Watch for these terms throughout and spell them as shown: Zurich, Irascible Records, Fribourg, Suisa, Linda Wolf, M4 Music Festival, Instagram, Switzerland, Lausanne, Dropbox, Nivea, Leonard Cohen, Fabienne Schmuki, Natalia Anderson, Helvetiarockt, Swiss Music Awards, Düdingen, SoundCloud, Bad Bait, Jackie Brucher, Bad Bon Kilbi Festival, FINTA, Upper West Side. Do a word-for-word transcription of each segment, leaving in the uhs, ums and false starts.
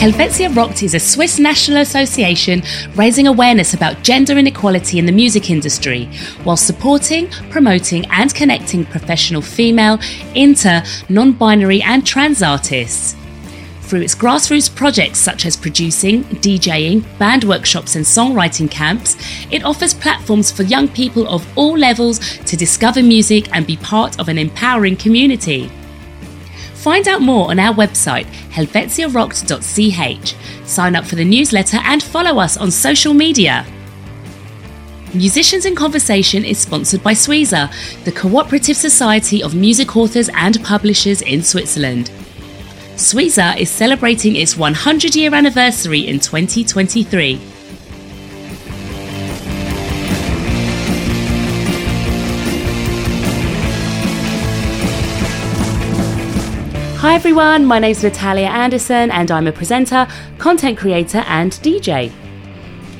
Helvetiarockt is a Swiss national association raising awareness about gender inequality in the music industry, while supporting, promoting and connecting professional female, inter, non-binary and trans artists. Through its grassroots projects such as producing, DJing, band workshops and songwriting camps, it offers platforms for young people of all levels to discover music and be part of an empowering community. Find out more on our website, helvetiarockt dot c h. Sign up for the newsletter and follow us on social media. Musicians in Conversation is sponsored by Suisa, the cooperative society of music authors and publishers in Switzerland. Suisa is celebrating its one hundred year anniversary in twenty twenty-three. Hi everyone, my name's Natalia Anderson and I'm a presenter, content creator and D J.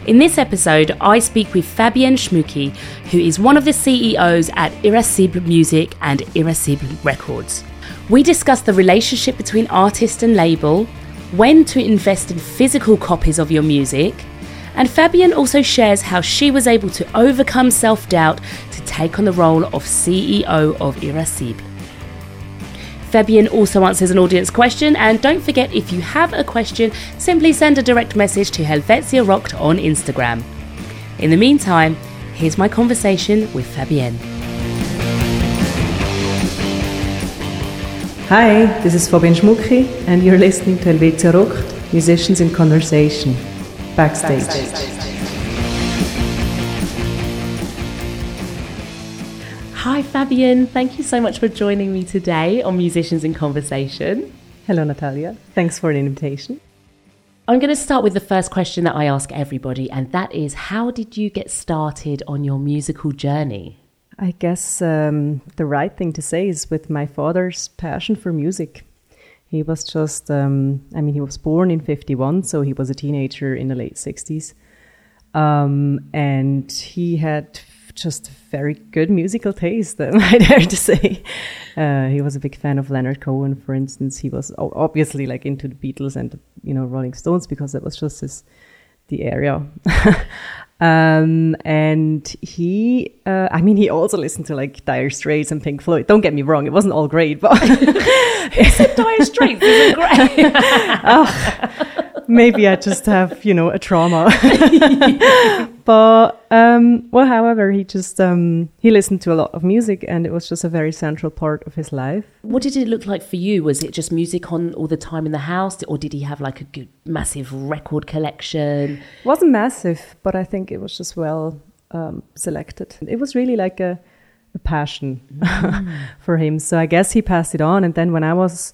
In this episode, I speak with Fabienne Schmuki, who is one of the C E Os at Irascible Music and Irascible Records. We discuss the relationship between artist and label, when to invest in physical copies of your music, and Fabienne also shares how she was able to overcome self-doubt to take on the role of C E O of Irascible. Fabienne also answers an audience question, and don't forget, if you have a question, simply send a direct message to Helvetiarockt on Instagram. In the meantime, here's my conversation with Fabienne. Hi, this is Fabienne Schmuki, and you're listening to Helvetiarockt, Musicians in Conversation, Backstage. Backstage. Hi Fabienne, thank you so much for joining me today on Musicians in Conversation. Hello Natalia, thanks for the invitation. I'm going to start with the first question that I ask everybody, and that is, how did you get started on your musical journey? I guess um, the right thing to say is with my father's passion for music. He was just, um, I mean, he was born in fifty-one, so he was a teenager in the late sixties. Um, and he had just very good musical taste, um, I dare to say. Uh, he was a big fan of Leonard Cohen, for instance. He was obviously like into the Beatles and, you know, Rolling Stones, because that was just his, the area. um, and he, uh, I mean, he also listened to like Dire Straits and Pink Floyd. Don't get me wrong, it wasn't all great, but... He said Dire Straits isn't great. Oh, maybe I just have, you know, a trauma. But, um, well, however, he just, um, he listened to a lot of music, and it was just a very central part of his life. What did it look like for you? Was it just music on all the time in the house, or did he have like a good, massive record collection? It wasn't massive, but I think it was just well um, selected. It was really like a, a passion mm. for him. So I guess he passed it on. And then when I was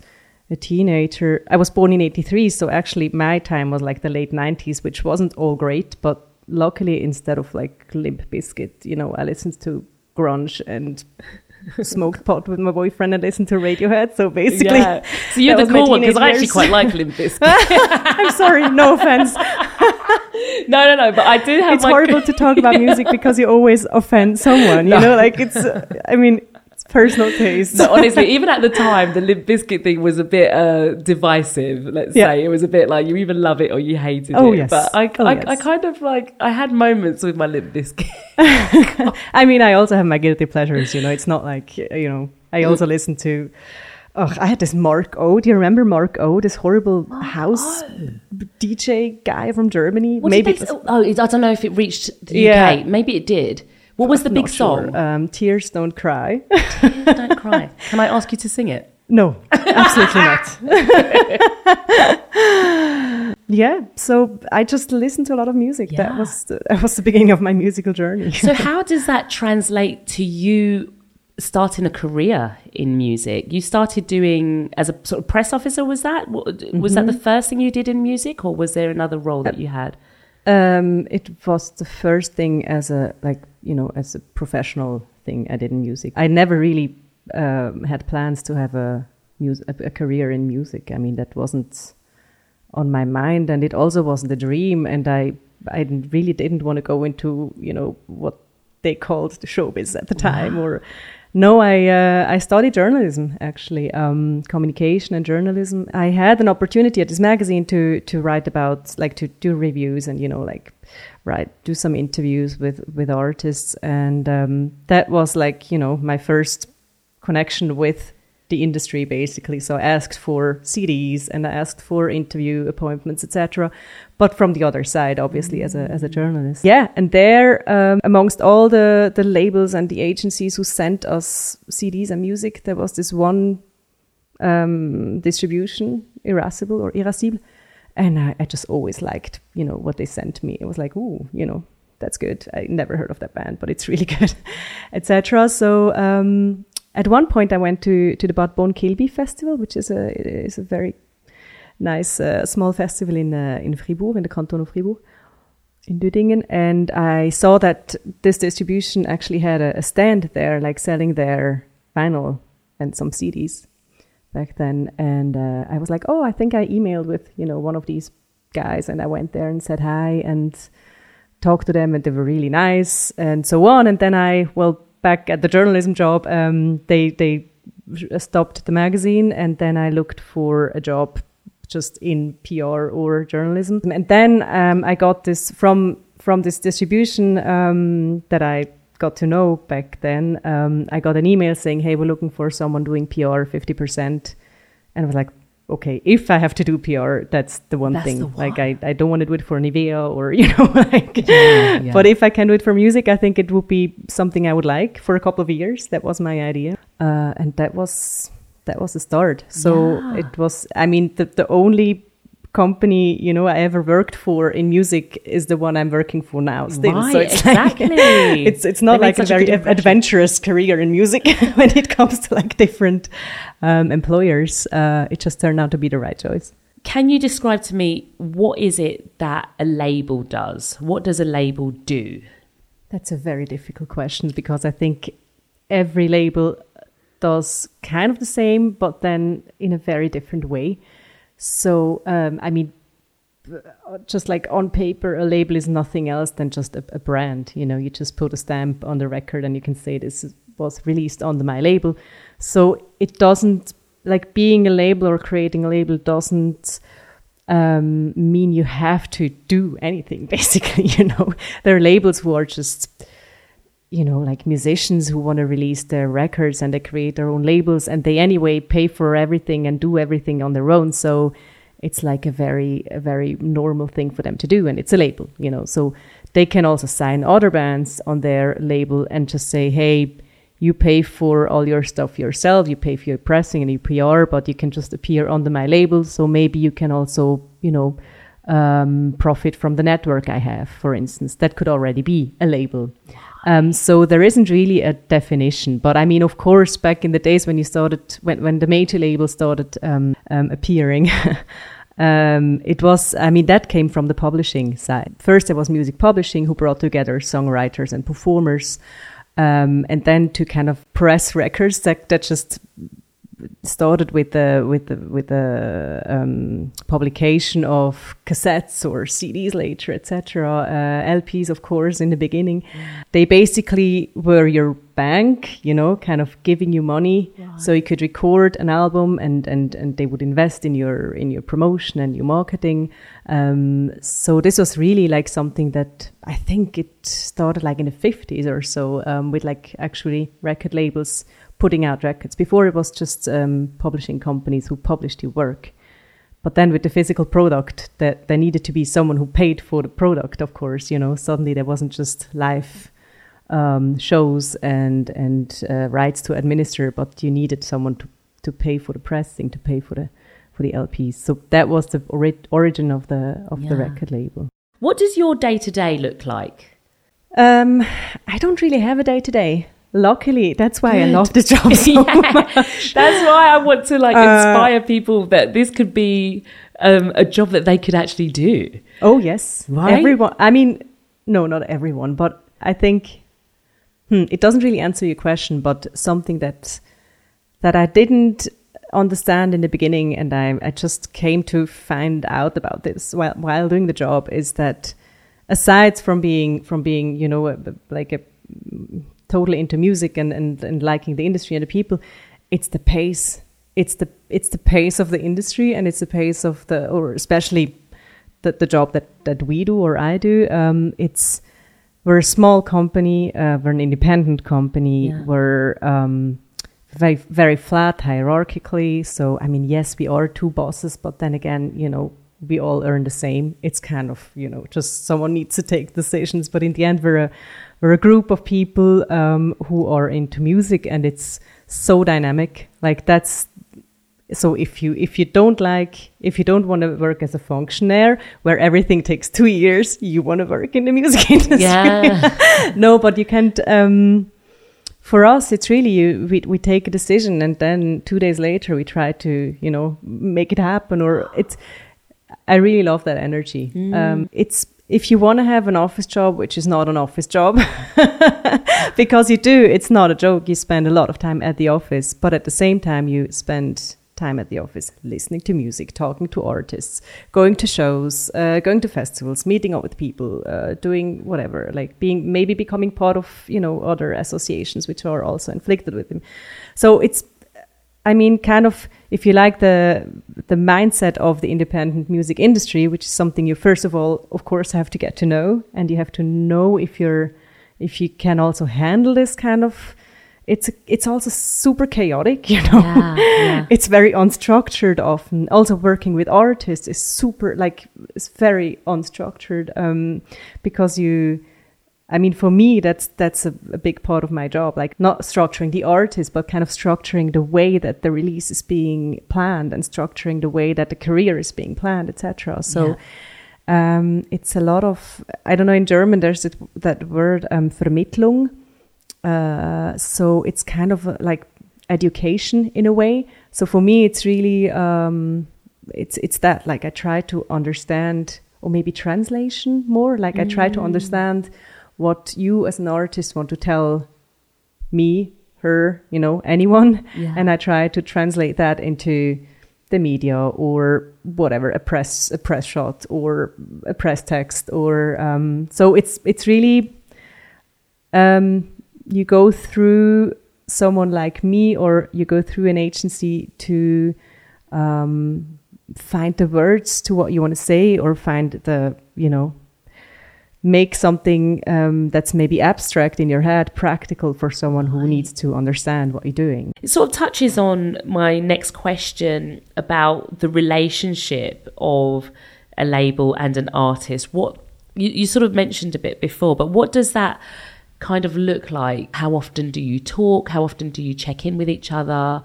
a teenager, I was born in eighty-three. So actually my time was like the late nineties, which wasn't all great, but luckily, instead of like Limp Bizkit, you know, I listened to grunge and smoked pot with my boyfriend and listened to Radiohead. So basically, yeah. So you're the cool one, because I actually quite like Limp Bizkit. I'm sorry, no offense. no, no, no. But I did have. It's my horrible to talk about music because you always offend someone. No. You know, like it's. Uh, I mean. Personal taste. No, honestly, even at the time, the Limp Bizkit thing was a bit uh, divisive, let's yeah. say. It was a bit like, you either love it or you hated oh, it. Yes. But I, oh, I, yes. I kind of like, I had moments with my Limp Bizkit. I mean, I also have my guilty pleasures, you know. It's not like, you know, I also listen to, oh, I had this Mark O. Do you remember Mark O? This horrible Mark house o. D J guy from Germany. What Maybe. It was, oh, I don't know if it reached the yeah. U K. Maybe it did. What was the I'm big song? Sure. Um, Tears Don't Cry. Tears Don't Cry. Can I ask you to sing it? No, absolutely not. Yeah, so I just listened to a lot of music. Yeah. That was the, that was the beginning of my musical journey. So how does that translate to you starting a career in music? You started doing, as a sort of press officer, was that? Was mm-hmm. that the first thing you did in music, or was there another role that you had? Um, it was the first thing as a, like, you know, as a professional thing I did in music. I never really um, had plans to have a, mus- a career in music. I mean, that wasn't on my mind, and it also wasn't a dream. And I, I really didn't want to go into, you know, what they called the showbiz at the time, or No, I uh, I studied journalism, actually, um, communication and journalism. I had an opportunity at this magazine to to write about, like, to do reviews and, you know, like, write, do some interviews with, with artists. And um, that was, like, you know, my first connection with the industry, basically. So I asked for C Ds and I asked for interview appointments, et cetera. But from the other side, obviously, as a as a journalist. Yeah, and there, um, amongst all the, the labels and the agencies who sent us C Ds and music, there was this one um, distribution, Irascible or Irascible. And I, I just always liked, you know, what they sent me. It was like, ooh, you know, that's good. I never heard of that band, but it's really good, et cetera. So... Um, At one point, I went to, to the Bad Bon Kilbi Festival, which is a is a very nice uh, small festival in uh, in Fribourg, in the canton of Fribourg, in Düdingen. And I saw that this distribution actually had a, a stand there, like selling their vinyl and some C Ds back then. And uh, I was like, oh, I think I emailed with, you know, one of these guys, and I went there and said hi and talked to them, and they were really nice and so on. And then I well. Back at the journalism job, um, they they stopped the magazine, and then I looked for a job just in P R or journalism. And then um, I got this from from this distribution um, that I got to know back then. Um, I got an email saying, "Hey, we're looking for someone doing P R fifty percent," and I was like, okay, if I have to do P R, that's the one that's thing. The one. Like, I, I don't want to do it for Nivea or, you know, like, yeah, yeah. But if I can do it for music, I think it would be something I would like for a couple of years. That was my idea. Uh, and that was, that was the start. So yeah. It was, I mean, the, the only company, you know, I ever worked for in music is the one I'm working for now still. Right, so it's exactly. Like, it's it's not that like a very a adventurous career in music when it comes to like different um, employers. Uh, it just turned out to be the right choice. Can you describe to me what is it that a label does? What does a label do? That's a very difficult question because I think every label does kind of the same, but then in a very different way. So, um, I mean, just like on paper, a label is nothing else than just a, a brand. You know, you just put a stamp on the record and you can say this was released on my label. So it doesn't, like being a label or creating a label doesn't um, mean you have to do anything, basically, you know. There are labels who are just... you know, like musicians who want to release their records and they create their own labels and they anyway pay for everything and do everything on their own. So it's like a very, a very normal thing for them to do. And it's a label, you know, so they can also sign other bands on their label and just say, hey, you pay for all your stuff yourself. You pay for your pressing and your P R, but you can just appear under my label. So maybe you can also, you know, Um, profit from the network I have, for instance. That could already be a label. Um, so there isn't really a definition. But I mean, of course, back in the days when you started, when, when the major labels started um, um, appearing, um, it was, I mean, that came from the publishing side. First, there was music publishing who brought together songwriters and performers. Um, and then to kind of press records that, that just... started with the with the with the um, publication of cassettes or C Ds later, et cetera. Uh, L Ps, of course, in the beginning, they basically were your bank, you know, kind of giving you money, right. So you could record an album, and and and they would invest in your in your promotion and your marketing. Um, so this was really like something that I think it started like in the fifties or so um, with like actually record labels. Putting out records. Before it was just um, publishing companies who published your work. But then with the physical product, that there needed to be someone who paid for the product, of course, you know, suddenly there wasn't just live um, shows and and uh, rights to administer, but you needed someone to, to pay for the pressing, to pay for the for the L Ps. So that was the ori- origin of the of yeah. the record label. What does your day-to-day look like? Um, I don't really have a day-to-day. Luckily, that's why Good. I love the job so yeah. much. That's why I want to like inspire uh, people that this could be um, a job that they could actually do. Oh, yes. Right? Everyone. I mean, no, not everyone. But I think hmm, it doesn't really answer your question, but something that that I didn't understand in the beginning and I, I just came to find out about this while, while doing the job is that aside from being, from being you know, a, like a... totally into music and, and, and liking the industry and the people, it's the pace. It's the it's the pace of the industry, and it's the pace of the, or especially the, the job that, that we do or I do. Um, it's we're a small company, uh, we're an independent company, yeah. we're um, very very flat hierarchically. So I mean, yes, we are two bosses, but then again, you know, we all earn the same. It's kind of, you know, just someone needs to take decisions. But in the end, we're a we're a group of people um, who are into music, and it's so dynamic. Like that's. So if you if you don't like, if you don't want to work as a functionaire where everything takes two years, you want to work in the music industry. Yeah. No, but you can't. Um, for us, it's really, you, we we take a decision and then two days later we try to, you know, make it happen. Or it's, I really love that energy. Mm. Um, it's if you want to have an office job, which is not an office job, because you do, it's not a joke. You spend a lot of time at the office, but at the same time you spend time at the office, listening to music, talking to artists, going to shows, uh, going to festivals, meeting up with people, uh, doing whatever, like being maybe becoming part of, you know, other associations which are also inflicted with them. So it's, I mean, kind of, if you like the the mindset of the independent music industry, which is something you first of all, of course, have to get to know, and you have to know if you're, if you can also handle this kind of. It's it's also super chaotic, you know. Yeah, yeah. It's very unstructured often. Also, working with artists is super, like, it's very unstructured um, because you, I mean, for me, that's that's a, a big part of my job. Like, not structuring the artist, but kind of structuring the way that the release is being planned and structuring the way that the career is being planned, et cetera. So. Yeah. Um, it's a lot of, I don't know, in German, there's that, that word, um, Vermittlung. Uh, so it's kind of like education in a way. So for me, it's really, um, it's it's that, like I try to understand, or maybe translation more, like mm. I try to understand what you as an artist want to tell me, her, you know, anyone. Yeah. And I try to translate that into the media or whatever, a press, a press shot or a press text or, um, so it's, it's really, um, you go through someone like me, or you go through an agency to um, find the words to what you want to say, or find the, you know, make something um, that's maybe abstract in your head, practical for someone who needs to understand what you're doing. It sort of touches on my next question about the relationship of a label and an artist. What you, you sort of mentioned a bit before, but what does that kind of look like? How often do you talk? How often do you check in with each other?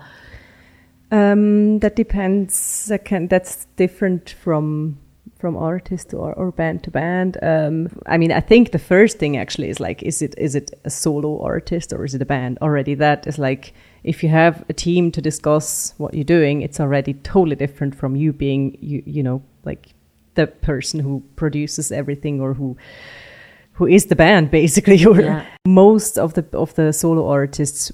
Um, that depends. I can, that's different from from artist to or, or band to band. Um, I mean, I think the first thing actually is like, is it is it a solo artist or is it a band? Already that is like, if you have a team to discuss what you're doing, it's already totally different from you being, you, you know, like the person who produces everything or who... who is the band basically? Or yeah. Most of the of the solo artists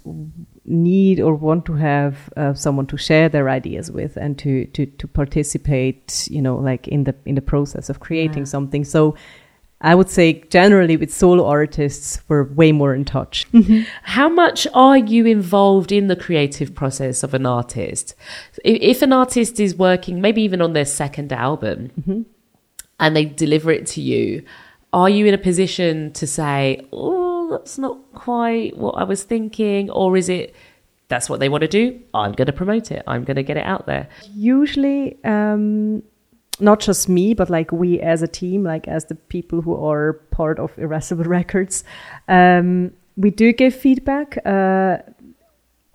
need or want to have uh, someone to share their ideas with and to to to participate, you know, like in the in the process of creating yeah. something. So, I would say generally with solo artists, we're way more in touch. Mm-hmm. How much are you involved in the creative process of an artist? If, if an artist is working, maybe even on their second album, mm-hmm. and they deliver it to you. Are you in a position to say, oh, that's not quite what I was thinking? Or is it, that's what they want to do? I'm going to promote it. I'm going to get it out there. Usually, um, not just me, but like we as a team, like as the people who are part of Irascible Records, um, we do give feedback uh,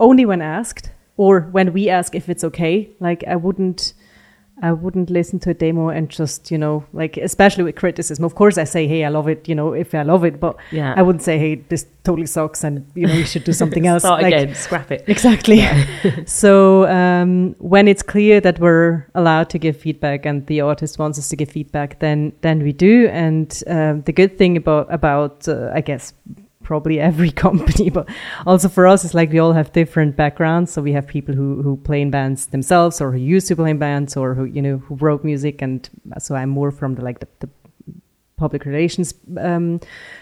only when asked or when we ask if it's okay. Like I wouldn't... I wouldn't listen to a demo and just, you know, like, especially with criticism. Of course, I say, hey, I love it, you know, if I love it. But yeah. I wouldn't say, hey, this totally sucks and, you know, you should do something else. Start like, again, scrap it. Exactly. Yeah. So um, when it's clear that we're allowed to give feedback and the artist wants us to give feedback, then then we do. And um, the good thing about, about uh, I guess, probably every company, but also for us, it's like we all have different backgrounds. So we have people who who play in bands themselves, or who used to play in bands, or who, you know, who wrote music. And so I'm more from the like the, the public relations um,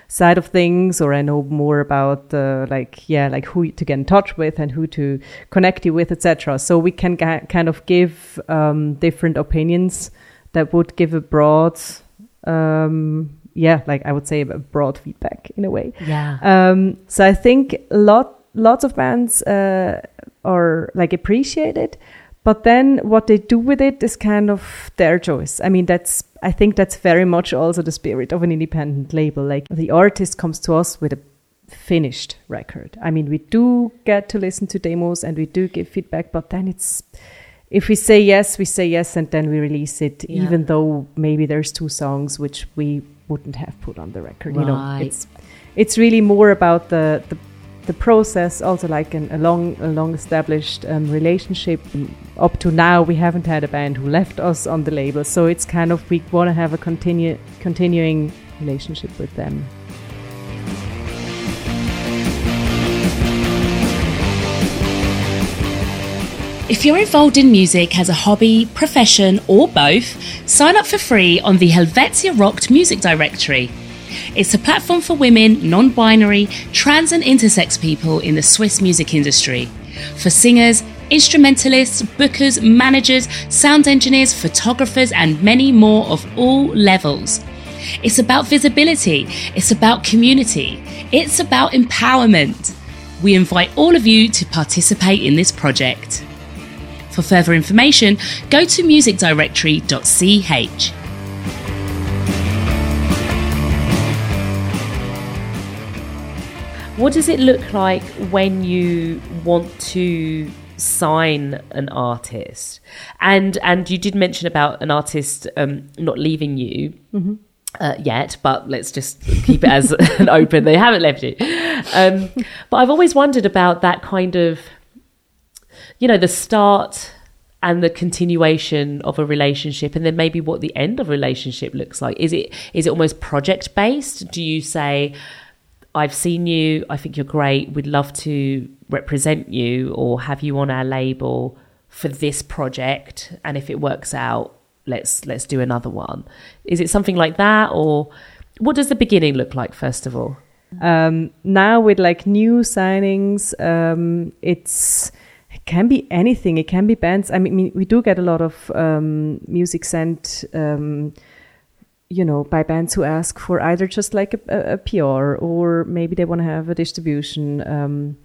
side of things, or I know more about uh, like, yeah, like who to get in touch with and who to connect you with, et cetera. So we can ga- kind of give um, different opinions that would give a broad, um, yeah, like I would say a broad feedback in a way. Yeah. Um, so I think a lot, lots of bands uh, are like appreciate it. But then what they do with it is kind of their choice. I mean, that's, I think that's very much also the spirit of an independent label. Like the artist comes to us with a finished record. I mean, we do get to listen to demos and we do give feedback, but then it's, if we say yes, we say yes, and then we release it, yeah. even though maybe there's two songs which we wouldn't have put on the record. Right. You know, it's it's really more about the, the the process, also like an, a long a long established um, relationship. Up to now we haven't had a band who left us on the label, so it's kind of, we want to have a continue continuing relationship with them. If you're involved in music as a hobby, profession or both, sign up for free on the Helvetiarockt music directory. It's a platform for women, non-binary, trans and intersex people in the Swiss music industry. For singers, instrumentalists, bookers, managers, sound engineers, photographers and many more of all levels. It's about visibility. It's about community. It's about empowerment. We invite all of you to participate in this project. For further information, go to music directory dot c h. What does it look like when you want to sign an artist? And and you did mention about an artist um, not leaving you mm-hmm. uh, yet, but let's just keep it as an open, they haven't left you. Um, but I've always wondered about that kind of, you know, the start and the continuation of a relationship, and then maybe what the end of a relationship looks like. Is it is it almost project-based? Do you say, I've seen you, I think you're great, we'd love to represent you or have you on our label for this project, and if it works out, let's let's do another one. Is it something like that, or what does the beginning look like, first of all? Um, now with like new signings, um, it's it can be anything. It can be bands. I mean, we do get a lot of um, music sent um you know, by bands who ask for either just like a, a P R, or maybe they want to have a distribution. Um,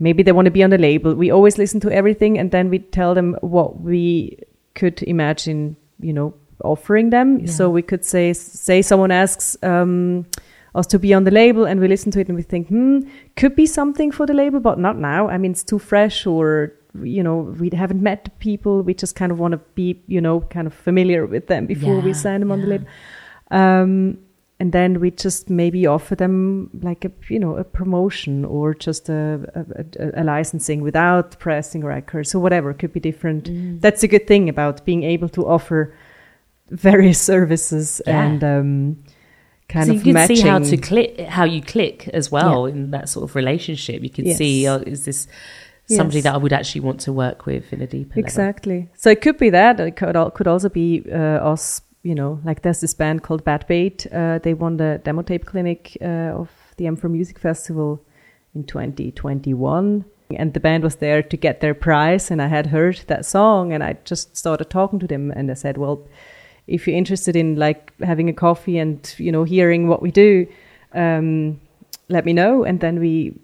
maybe they want to be on the label. We always listen to everything, and then we tell them what we could imagine, you know, offering them. Yeah. So we could say, say someone asks um, us to be on the label, and we listen to it and we think, hmm, could be something for the label, but not now. I mean, it's too fresh, or, you know, we haven't met the people. We just kind of want to be, you know, kind of familiar with them before yeah, we sign them yeah. on the label. Um, and then we just maybe offer them like a, you know, a promotion, or just a, a, a licensing without pressing records, or whatever. It could be different. Mm. That's a good thing about being able to offer various services yeah. and um, kind so of matching. You can matching. see how to click, how you click as well yeah. in that sort of relationship. You can yes. see, oh, is this somebody yes. that I would actually want to work with in a deeper level? Exactly. So it could be that. It could, could also be uh, us. You know, like there's this band called Bad Bait. Uh, they won the demo tape clinic uh, of the M four Music Festival in twenty twenty-one. And the band was there to get their prize. And I had heard that song, and I just started talking to them. And I said, well, if you're interested in like having a coffee and, you know, hearing what we do, um, let me know. And then we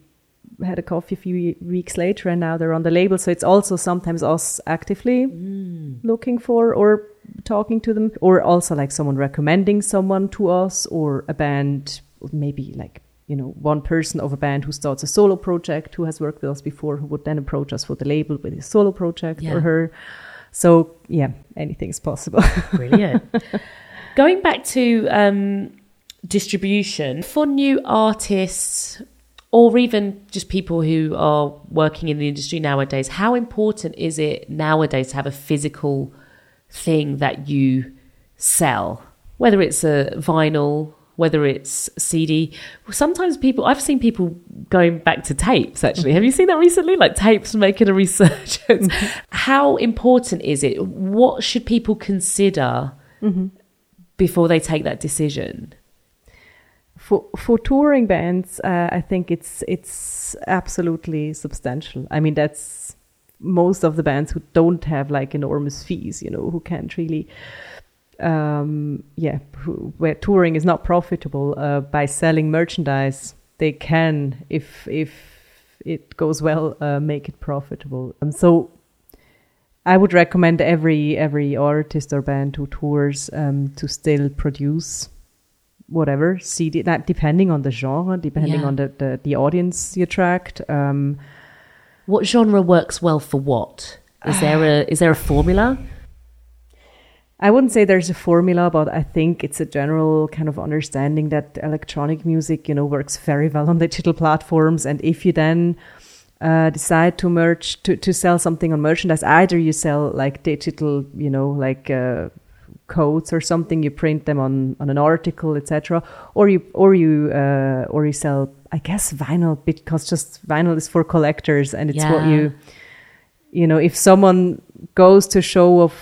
had a coffee a few weeks later, and now they're on the label. So it's also sometimes us actively mm. looking for or talking to them, or also like someone recommending someone to us, or a band, maybe like, you know, one person of a band who starts a solo project, who has worked with us before, who would then approach us for the label with his solo project yeah. or her. So yeah, anything's possible. Brilliant. Going back to um, distribution, for new artists, or even just people who are working in the industry nowadays, how important is it nowadays to have a physical thing that you sell, whether it's a vinyl, whether it's C D? Sometimes people, I've seen people going back to tapes, actually. Have you seen that recently? Like tapes making a resurgence. How important is it? What should people consider mm-hmm. before they take that decision? for for touring bands, uh, I think it's it's absolutely substantial. I mean, that's most of the bands who don't have like enormous fees, you know, who can't really, um, yeah, who, where touring is not profitable, uh, by selling merchandise, they can, if if it goes well, uh, make it profitable. Um, so I would recommend every every artist or band who tours um, to still produce whatever C D, that depending on the genre, depending yeah. on the, the, the audience you attract. Um, what genre works well for what? Is there a is there a formula? I wouldn't say there's a formula, but I think it's a general kind of understanding that electronic music, you know, works very well on digital platforms. And if you then uh, decide to merge, to, to sell something on merchandise, either you sell like digital, you know, like uh, codes or something, you print them on, on an article, et cetera, or you or you uh, or you sell, I guess, vinyl, because just vinyl is for collectors, and it's yeah. what you, you know, if someone goes to a show of.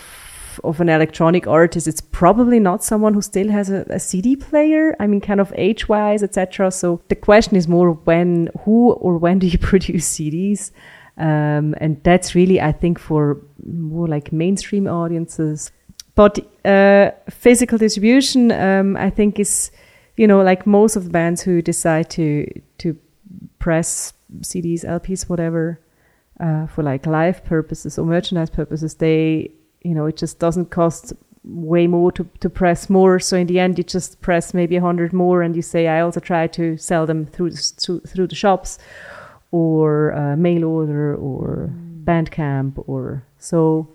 of an electronic artist, it's probably not someone who still has a, a C D player. I mean, kind of age-wise, et cetera. So the question is more when, who or when do you produce C Ds? Um, and that's really, I think, for more like mainstream audiences. But uh, physical distribution, um, I think is, you know, like most of the bands who decide to to press C Ds, L Ps, whatever, uh, for like live purposes or merchandise purposes, they... You know, it just doesn't cost way more to, to press more. So in the end, you just press maybe a hundred more, and you say, I also try to sell them through through, through the shops, or uh, mail order, or mm. Bandcamp, or so.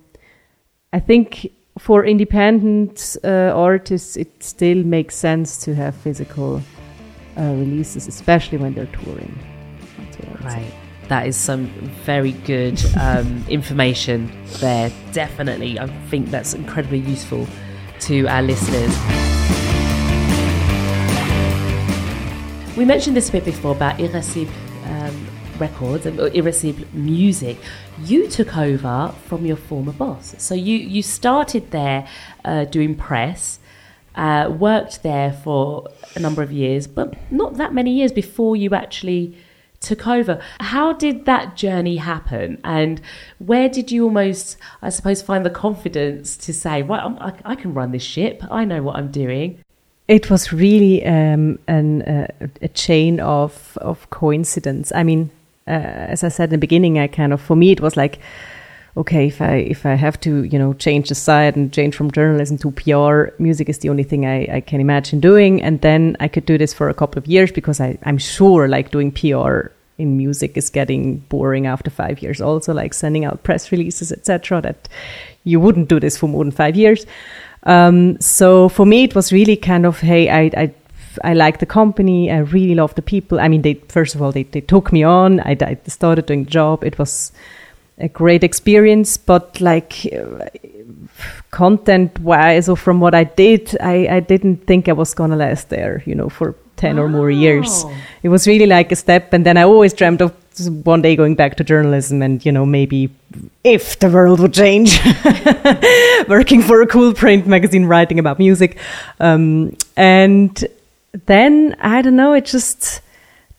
I think for independent uh, artists, it still makes sense to have physical uh, releases, especially when they're touring. That's what I would right. say. That is some very good um, information there. Definitely. I think that's incredibly useful to our listeners. We mentioned this a bit before about Irascible um, Records and Irascible Music. You took over from your former boss. So you, you started there uh, doing press, uh, worked there for a number of years, but not that many years before you actually... took over. How did that journey happen, and where did you almost, I suppose, find the confidence to say, well, I, I can run this ship, I know what I'm doing? It was really um, an, uh, a chain of, of coincidence. I mean, uh, as I said in the beginning, I kind of, for me, it was like, okay, if I if I have to, you know, change the side and change from journalism to P R, music is the only thing I, I can imagine doing. And then I could do this for a couple of years, because I, I'm sure like doing P R in music is getting boring after five years. Also like sending out press releases, et cetera, that you wouldn't do this for more than five years. Um, so for me, it was really kind of, hey, I... I I like the company. I really love the people. I mean, they first of all, they, they took me on. I, I started doing the job. It was a great experience, but like uh, content-wise, or from what I did, I, I didn't think I was gonna last there, you know, for ten oh. or more years. It was really like a step, and then I always dreamt of one day going back to journalism, and you know, maybe if the world would change, working for a cool print magazine, writing about music, um, and then I don't know, it just.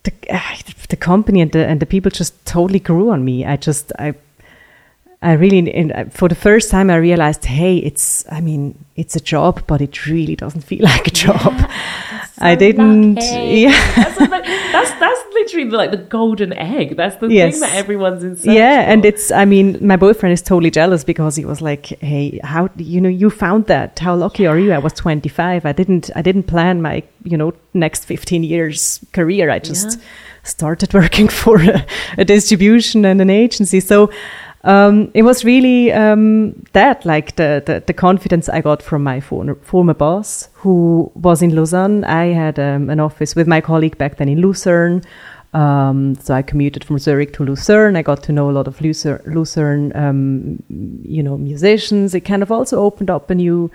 The, uh, the company and the and the people just totally grew on me. I just I I really and for the first time I realized, hey, it's I mean it's a job, but it really doesn't feel like a job. Yeah, so I didn't. Lucky. Yeah, that's, that's that's literally like the golden egg. That's the yes. thing that everyone's in search yeah, for. And it's I mean my boyfriend is totally jealous, because he was like, hey, how you know you found that? How lucky yeah. are you? I was twenty-five. I didn't I didn't plan my. You know, next fifteen years career. I just yeah. started working for a, a distribution and an agency. So um, it was really um, that, like the, the, the confidence I got from my former, former boss, who was in Lausanne. I had um, an office with my colleague back then in Lucerne. Um, so I commuted from Zurich to Lucerne. I got to know a lot of Lucerne, Lucerne um, you know, musicians. It kind of also opened up a new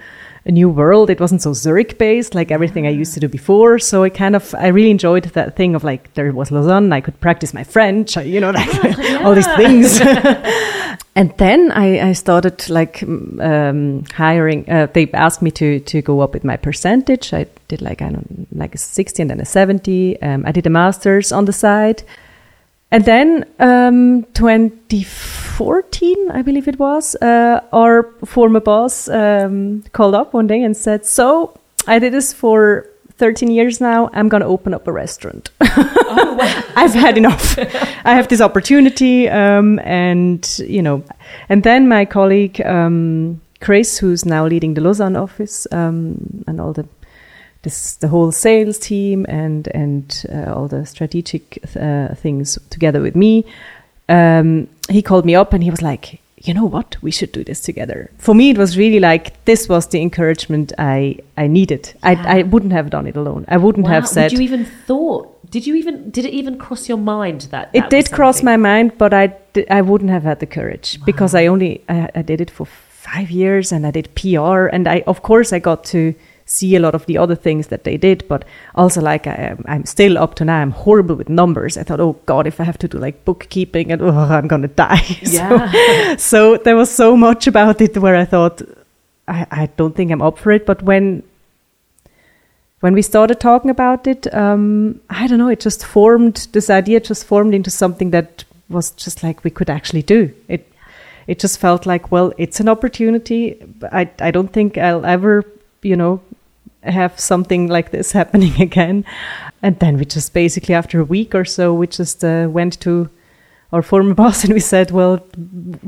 a new world. It wasn't so Zurich based like everything I used to do before, so it kind of I really enjoyed that thing of like there was Lausanne, I could practice my French, you know, like yeah, yeah. all these things. And then I, I started like um, hiring. Uh, they asked me to to go up with my percentage. I did like I don't like a sixty and then a seventy. Um, I did a master's on the side, and then um, twenty fourteen, I believe it was, uh, our former boss um, called up one day and said, "So I did this for thirteen years now. I'm gonna open up a restaurant. Oh, wow. I've had enough. I have this opportunity." Um, and, you know, and then my colleague, um, Chris, who's now leading the Lausanne office, um, and all the, this, the whole sales team and, and, uh, all the strategic, uh, things together with me. Um, he called me up and he was like, "You know what? We should do this together." For me, it was really like, this was the encouragement I, I needed. Yeah. I I wouldn't have done it alone. I wouldn't wow. have said... Would you even thought? Did you even, did it even cross your mind that, that it did cross my mind, but I, di- I wouldn't have had the courage wow. because I only, I, I did it for five years and I did P R. And I, of course, I got to see a lot of the other things that they did, but also like I, I'm still up to now, I'm horrible with numbers. I thought, oh God, if I have to do like bookkeeping and oh, I'm going to die. Yeah. So, so there was so much about it where I thought, I, I don't think I'm up for it. But when, when we started talking about it, um, I don't know, it just formed, this idea just formed into something that was just like we could actually do it. It just felt like, well, it's an opportunity. I, I don't think I'll ever, you know, have something like this happening again. And then we just basically after a week or so, we just uh, went to our former boss and we said, well,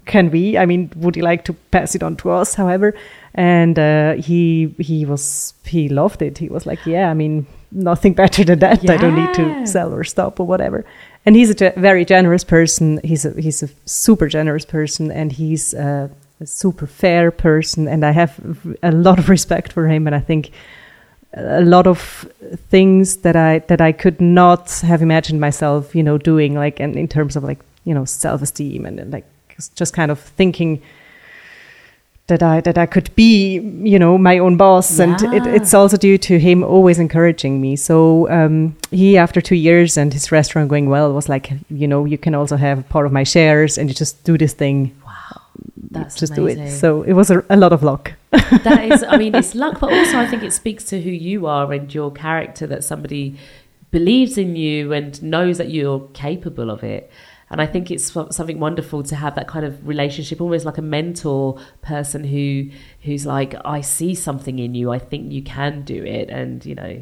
can we, I mean, would you like to pass it on to us, however? And uh, he he was, he loved it. He was like, yeah, I mean, nothing better than that. Yeah. I don't need to sell or stop or whatever. And he's a ge- very generous person. He's a, he's a super generous person and he's uh, a super fair person. And I have a lot of respect for him. And I think a lot of things that I that I could not have imagined myself, you know, doing, like, and in terms of like, you know, self-esteem and, and like just kind of thinking that I that I could be, you know, my own boss. Yeah. And it, it's also due to him always encouraging me. So um, he, after two years and his restaurant going well, was like, you know, you can also have part of my shares and you just do this thing. Wow. That's just amazing. Do it. So it was a, a lot of luck. That is, I mean, it's luck, but also I think it speaks to who you are and your character, that somebody believes in you and knows that you're capable of it. And I think it's something wonderful to have that kind of relationship, almost like a mentor person who who's like, I see something in you, I think you can do it, and, you know,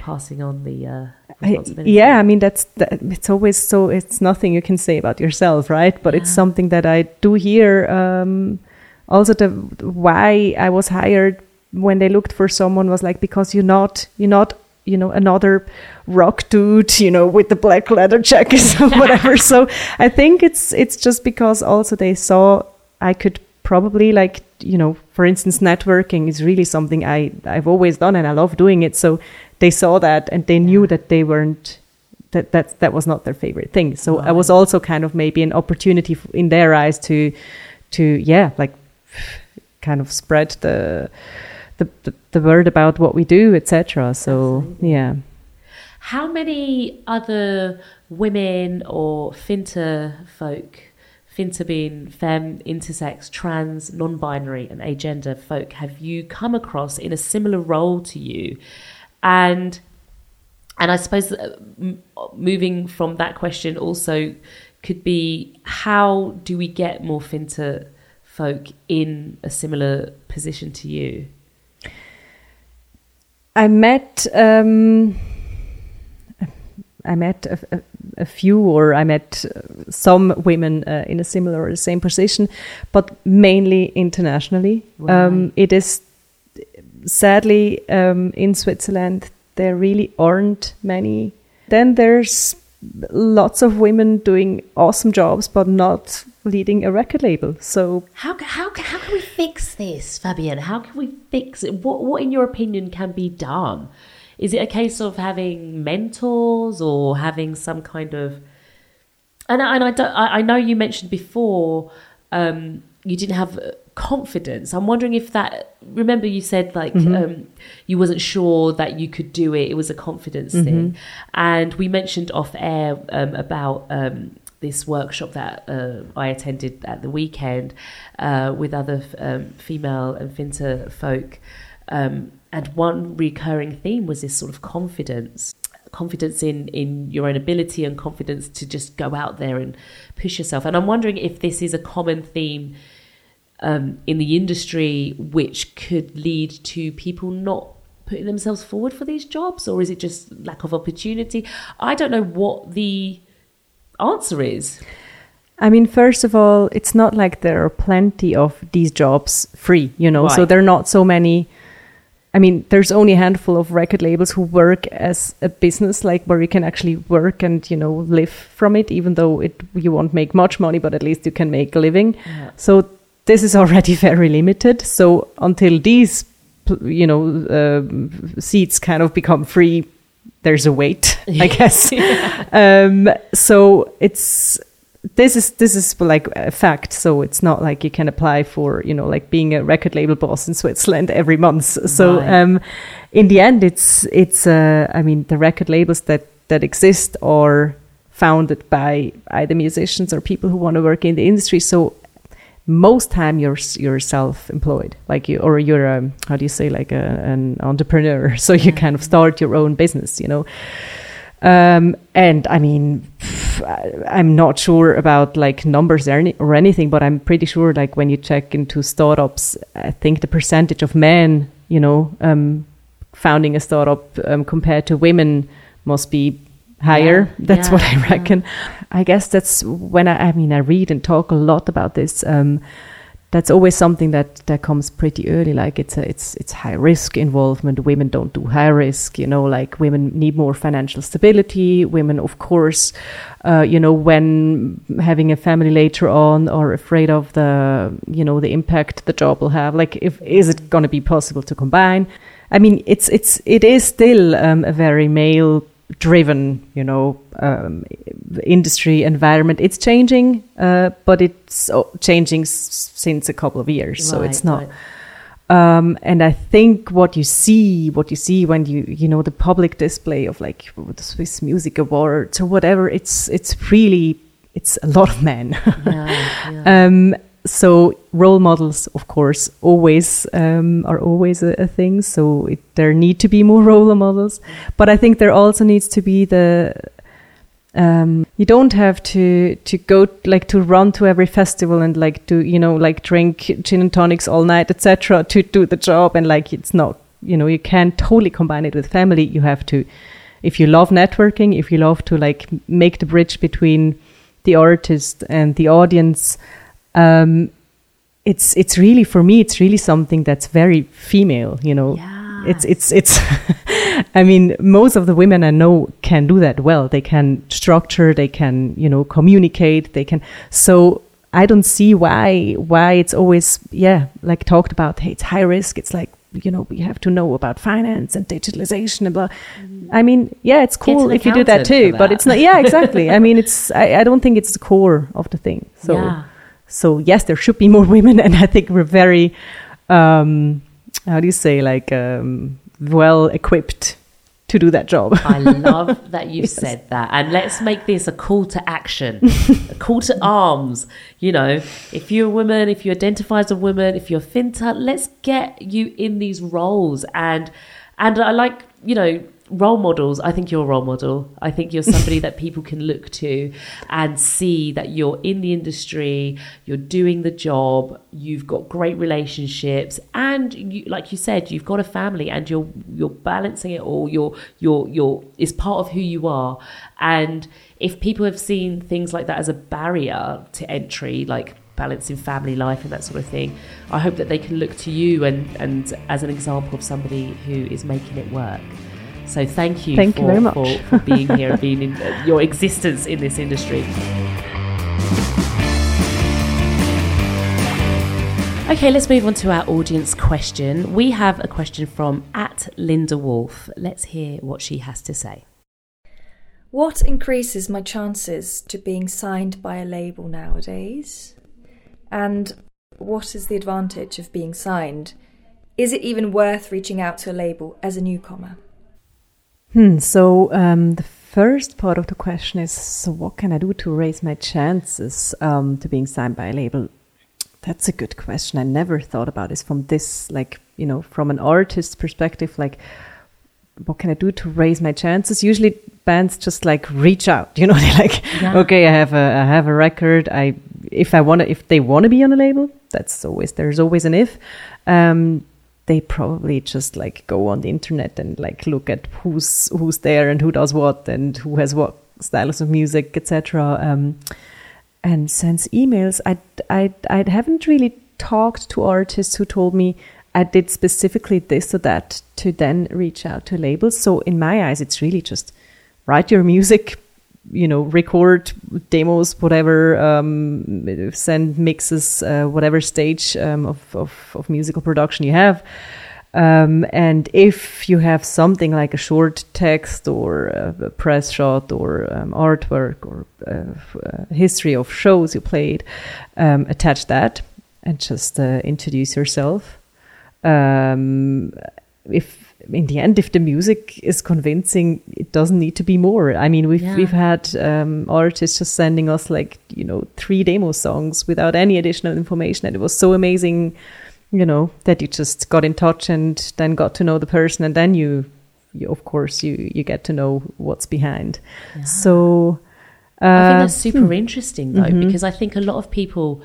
passing on the uh, responsibility. I, yeah, I mean, that's that, it's always so, it's nothing you can say about yourself, right? But yeah. It's something that I do hear. Um, also, the why I was hired when they looked for someone was like, because you're not, you're not, you know, another rock dude, you know, with the black leather jackets or whatever. So I think it's it's just because also they saw I could probably, like, you know, for instance, networking is really something I I've always done and I love doing it. So they saw that and they knew yeah. that they weren't, that, that that was not their favorite thing. So right. I was also kind of maybe an opportunity in their eyes to, to yeah, like kind of spread the the, the, the word about what we do, et cetera. So, absolutely. Yeah. How many other women or FINTA folk, FINTA being femme, intersex, trans, non-binary and agender folk, have you come across in a similar role to you? And and I suppose moving from that question also could be, how do we get more FINTA folk in a similar position to you? I met um, I met a, a, a few, or I met some women uh, in a similar or the same position, but mainly internationally. Wow. Um, it is. Sadly, um, in Switzerland, there really aren't many. Then there's lots of women doing awesome jobs, but not leading a record label. So how how how can we fix this, Fabienne? How can we fix it? What what in your opinion can be done? Is it a case of having mentors or having some kind of? And I, and I don't. I, I know you mentioned before um, you didn't have confidence. I'm wondering if that, remember you said like mm-hmm. um, you wasn't sure that you could do it. It was a confidence mm-hmm. thing. And we mentioned off air um, about um, this workshop that uh, I attended at the weekend uh, with other f- um, female and FINTA folk. Um, and one recurring theme was this sort of confidence, confidence in, in your own ability and confidence to just go out there and push yourself. And I'm wondering if this is a common theme um, in the industry, which could lead to people not putting themselves forward for these jobs, or is it just lack of opportunity? I don't know what the answer is. I mean, first of all, it's not like there are plenty of these jobs free, you know, right. So there are not so many. I mean, there's only a handful of record labels who work as a business, like where you can actually work and, you know, live from it, even though it you won't make much money, but at least you can make a living. Yeah. So this is already very limited. So until these, you know, uh, seats kind of become free, there's a wait, I guess. Yeah. Um, so it's... This is this is like a fact, so it's not like you can apply for, you know, like being a record label boss in Switzerland every month. So right. um, in the end, it's it's uh, I mean, the record labels that, that exist are founded by either musicians or people who want to work in the industry. So most time you're you're self-employed, like you or you're a, how do you say like a, an entrepreneur. So you kind of start your own business, you know. Um, and I mean, I'm not sure about like numbers or, any, or anything, but I'm pretty sure like when you check into startups, I think the percentage of men, you know, um, founding a startup um, compared to women must be higher. Yeah, that's yeah, what I reckon. Yeah. I guess that's when I, I mean, I read and talk a lot about this. Um, that's always something that, that comes pretty early. Like it's a, it's it's high risk involvement. Women don't do high risk, you know, like women need more financial stability. Women, of course, uh, you know, when having a family later on are afraid of the, you know, the impact the job will have. Like if, is it going to be possible to combine? I mean, it's, it's, it is still um, a very male driven, you know, um, industry environment. It's changing, uh, but it's changing s- since a couple of years. Right, so it's not. Right. Um, and I think what you see, what you see when you, you know, the public display of like the Swiss Music Awards or whatever, it's it's really, it's a lot of men. Yeah, yeah. Um, so role models, of course, always um, are always a, a thing. So it, there need to be more role models. But I think there also needs to be the... Um, you don't have to, to go, like to run to every festival and like to, you know, like drink gin and tonics all night, et cetera to do the job. And like it's not, you know, you can totally combine it with family. You have to, if you love networking, if you love to like make the bridge between the artist and the audience... Um, it's it's really for me. It's really something that's very female. You know, yeah. it's it's it's. I mean, most of the women I know can do that well. They can structure. They can, you know, communicate. They can. So I don't see why why it's always yeah like talked about. Hey, it's high risk. It's like, you know, we have to know about finance and digitalization and blah. I mean, yeah, it's cool if you do that too, that. But it's not. Yeah, exactly. I mean, it's. I, I don't think it's the core of the thing. So. Yeah. So yes, there should be more women, and I think we're very, um, how do you say, like um, well equipped to do that job. I love that you yes. said that, and let's make this a call to action, a call to arms. You know, if you're a woman, if you identify as a woman, if you're FINTA, let's get you in these roles. And and I like, you know, role models. I think you're a role model. I think you're somebody that people can look to and see that you're in the industry, you're doing the job, you've got great relationships, and you, like you said, you've got a family, and you're you're balancing it all. You're you're you're it's part of who you are. And if people have seen things like that as a barrier to entry, like balancing family life and that sort of thing, I hope that they can look to you and and as an example of somebody who is making it work. So thank you, thank for, you very much. for, for being here and being in uh, your existence in this industry. Okay, let's move on to our audience question. We have a question from at Linda Wolf. Let's hear what she has to say. What increases my chances to being signed by a label nowadays? And what is the advantage of being signed? Is it even worth reaching out to a label as a newcomer? Hmm, so um, the first part of the question is, so what can I do to raise my chances um, to being signed by a label? That's a good question. I never thought about this from this, like, you know, from an artist's perspective, like, what can I do to raise my chances? Usually bands just like reach out, you know, they're like, yeah. okay, I have a, I have a record. I, if I want to, if they want to be on a label, that's always, there's always an if. Um, they probably just like go on the internet and like look at who's, who's there and who does what and who has what styles of music, et cetera. Um, and sends emails. I, I, I haven't really talked to artists who told me I did specifically this or that to then reach out to labels. So in my eyes, it's really just write your music, you know, record demos, whatever, um, send mixes, uh, whatever stage um, of, of, of musical production you have. Um, and if you have something like a short text or a press shot or um, artwork or uh, a history of shows you played, um, attach that and just uh, introduce yourself. Um, if in the end, if the music is convincing, it doesn't need to be more. I mean, we've yeah. we've had um, artists just sending us like, you know, three demo songs without any additional information, and it was so amazing. You know, that you just got in touch and then got to know the person, and then you, you of course, you, you get to know what's behind. Yeah. So uh, I think that's super hmm. interesting, though, mm-hmm. because I think a lot of people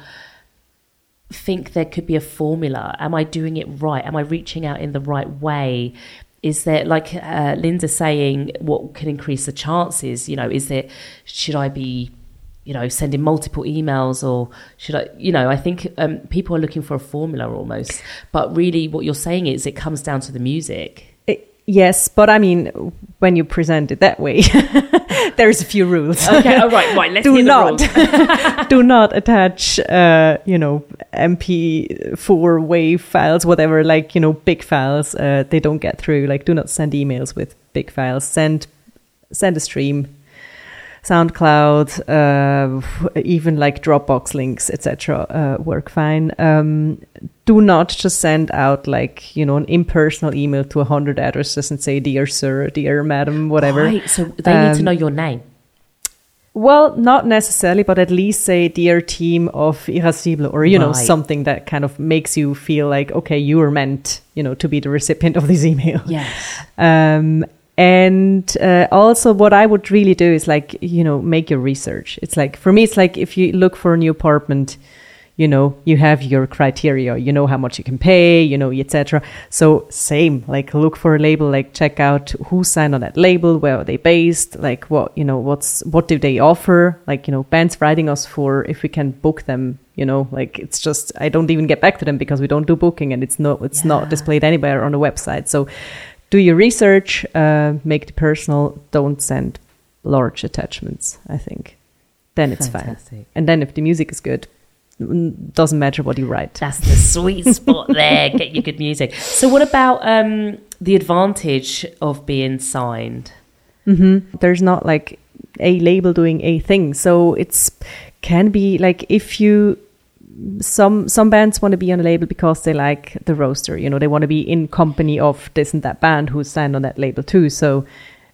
think there could be a formula. Am I doing it right? Am I reaching out in the right way? Is there, like uh, Linda saying, what can increase the chances? You know, is there, should I be, you know, sending multiple emails, or should I, you know, I think um, people are looking for a formula almost. But really what you're saying is it comes down to the music. It, yes, but I mean, when you present it that way, there's a few rules. Okay, all right, right, let's do hear the not, rules. Do not attach, uh, you know, M P four wave files, whatever, like, you know, big files. Uh, they don't get through. Like, do not send emails with big files. Send, send a stream. SoundCloud, uh, even like Dropbox links, et cetera, uh, work fine. Um, do not just send out like, you know, an impersonal email to a hundred addresses and say, dear sir, dear madam, whatever. Right, so they um, need to know your name. Well, not necessarily, but at least say, dear team of Irascible, or, you right. know, something that kind of makes you feel like, okay, you were meant, you know, to be the recipient of this email. Yes. Um, And uh, also what I would really do is like, you know, make your research. It's like, for me, it's like if you look for a new apartment, you know, you have your criteria, you know how much you can pay, you know, et cetera. So same, like look for a label, like check out who signed on that label, where are they based, like what, you know, what's, what do they offer? Like, you know, bands writing us for if we can book them, you know, like it's just, I don't even get back to them because we don't do booking and it's not, it's yeah. not displayed anywhere on the website. So do your research, uh, make it personal, don't send large attachments, I think. Then it's Fantastic. Fine. And then if the music is good, it doesn't matter what you write. That's the sweet spot there, get your good music. So what about um, the advantage of being signed? Mm-hmm. There's not like a label doing a thing. So it's can be like if you... Some some bands want to be on a label because they like the roster, you know, they want to be in company of this and that band who signed on that label too. So,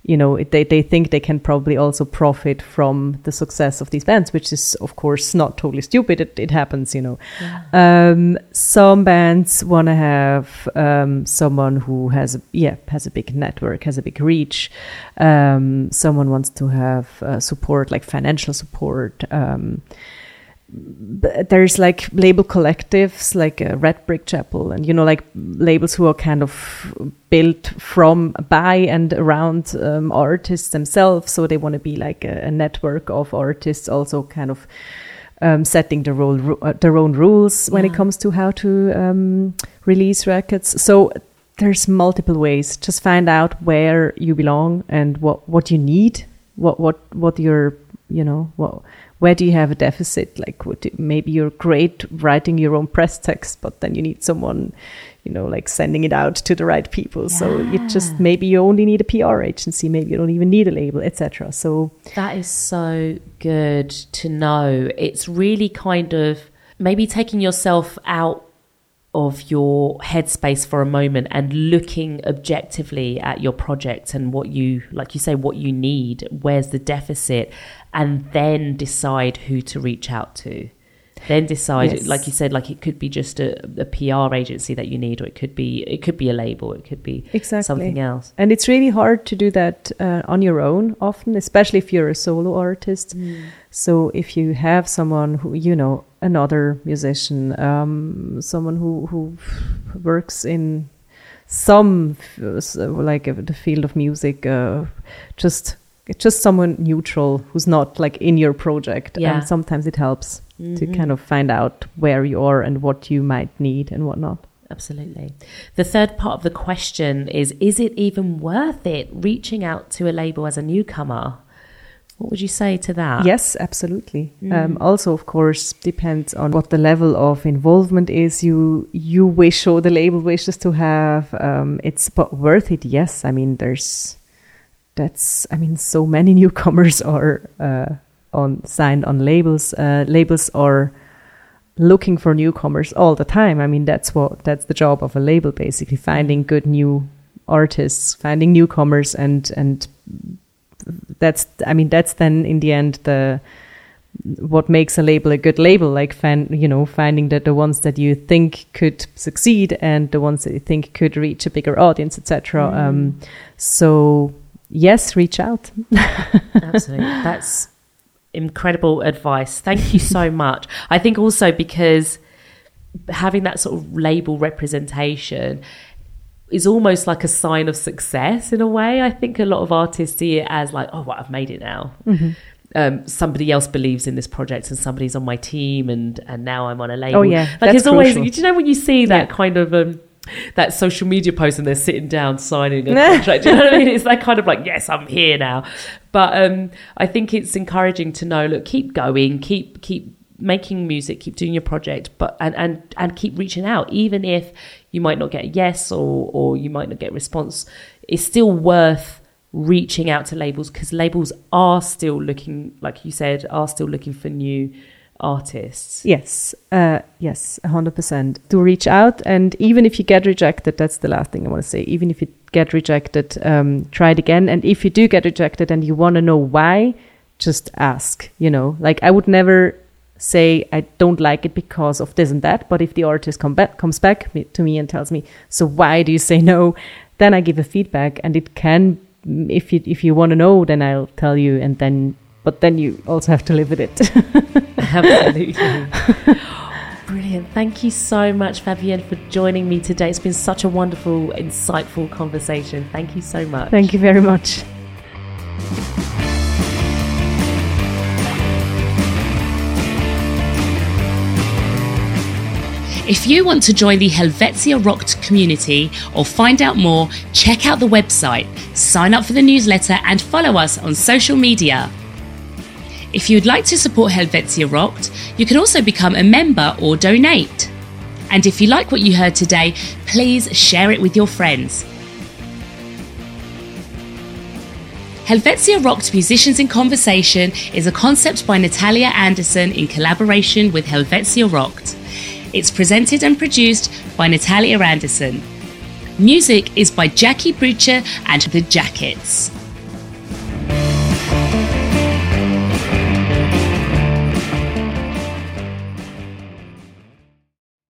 you know, it, they, they think they can probably also profit from the success of these bands, which is, of course, not totally stupid. It, it happens, you know. Yeah. Um, some bands want to have um, someone who has, a, yeah, has a big network, has a big reach. Um, someone wants to have uh, support, like financial support. Um There's like label collectives like uh, Red Brick Chapel and, you know, like labels who are kind of built from, by and around um, artists themselves. So they want to be like a, a network of artists also kind of um, setting their own, uh, their own rules when yeah. it comes to how to um, release records. So there's multiple ways. Just find out where you belong and what, what you need, what, what, what your, you know, what... Where do you have a deficit? Like would you, maybe you're great writing your own press text, but then you need someone, you know, like sending it out to the right people. Yeah. So you just, maybe you only need a P R agency, maybe you don't even need a label, et cetera. So that is so good to know. It's really kind of maybe taking yourself out of your headspace for a moment and looking objectively at your project and what you, like you say, what you need, where's the deficit, and then decide who to reach out to. Then decide, yes. like you said, like it could be just a, a P R agency that you need, or it could be it could be a label, it could be exactly. something else. And it's really hard to do that uh, on your own often, especially if you're a solo artist. Mm. So if you have someone who, you know, another musician, um, someone who, who works in some, like the field of music, uh, just just someone neutral who's not like in your project. Yeah. And sometimes it helps. Mm-hmm. To kind of find out where you are and what you might need and whatnot. Absolutely. The third part of the question is, is it even worth it reaching out to a label as a newcomer? What would you say to that? Yes, absolutely. Mm. Um, also, of course, depends on what the level of involvement is you you wish or the label wishes to have. Um, it's worth it, yes. I mean, there's, that's, I mean, so many newcomers are... Uh, on signed on labels uh, labels are looking for newcomers all the time. I mean, that's what that's the job of a label, basically finding good new artists, finding newcomers, and and that's I mean that's then in the end the what makes a label a good label, like fan, you know finding that the ones that you think could succeed and the ones that you think could reach a bigger audience, etc. Mm. Um, so yes, reach out. Absolutely. That's incredible advice. Thank you so much. I think also because having that sort of label representation is almost like a sign of success in a way. I think a lot of artists see it as like, oh, well, I've made it now. Mm-hmm. Um, somebody else believes in this project and somebody's on my team and, and now I'm on a label. Oh, yeah. Like That's it's always, crucial. Do you know when you see that yeah. kind of... Um, that social media post and they're sitting down signing a contract. Do you know what I mean? It's that kind of like, yes, I'm here now. But um, I think it's encouraging to know, look, keep going, keep keep making music, keep doing your project, but and and, and keep reaching out, even if you might not get a yes or, or you might not get a response. It's still worth reaching out to labels because labels are still looking, like you said, are still looking for new artists. Yes, uh, yes, one hundred percent. Do reach out, and even if you get rejected, that's the last thing I want to say. Even if you get rejected, um, try it again. And if you do get rejected and you want to know why, just ask. You know, like I would never say I don't like it because of this and that. But if the artist come back, comes back to me and tells me, so why do you say no? Then I give a feedback, and it can. If you if you want to know, then I'll tell you, and then. But then you also have to live with it. Absolutely. Brilliant. Thank you so much, Fabienne, for joining me today. It's been such a wonderful, insightful conversation. Thank you so much. Thank you very much. If you want to join the Helvetiarockt community or find out more, check out the website, sign up for the newsletter and follow us on social media. If you'd like to support Helvetiarockt, you can also become a member or donate. And if you like what you heard today, please share it with your friends. Helvetiarockt Musicians in Conversation is a concept by Natalia Anderson in collaboration with Helvetiarockt. It's presented and produced by Natalia Anderson. Music is by Jackie Brucher and The Jackets.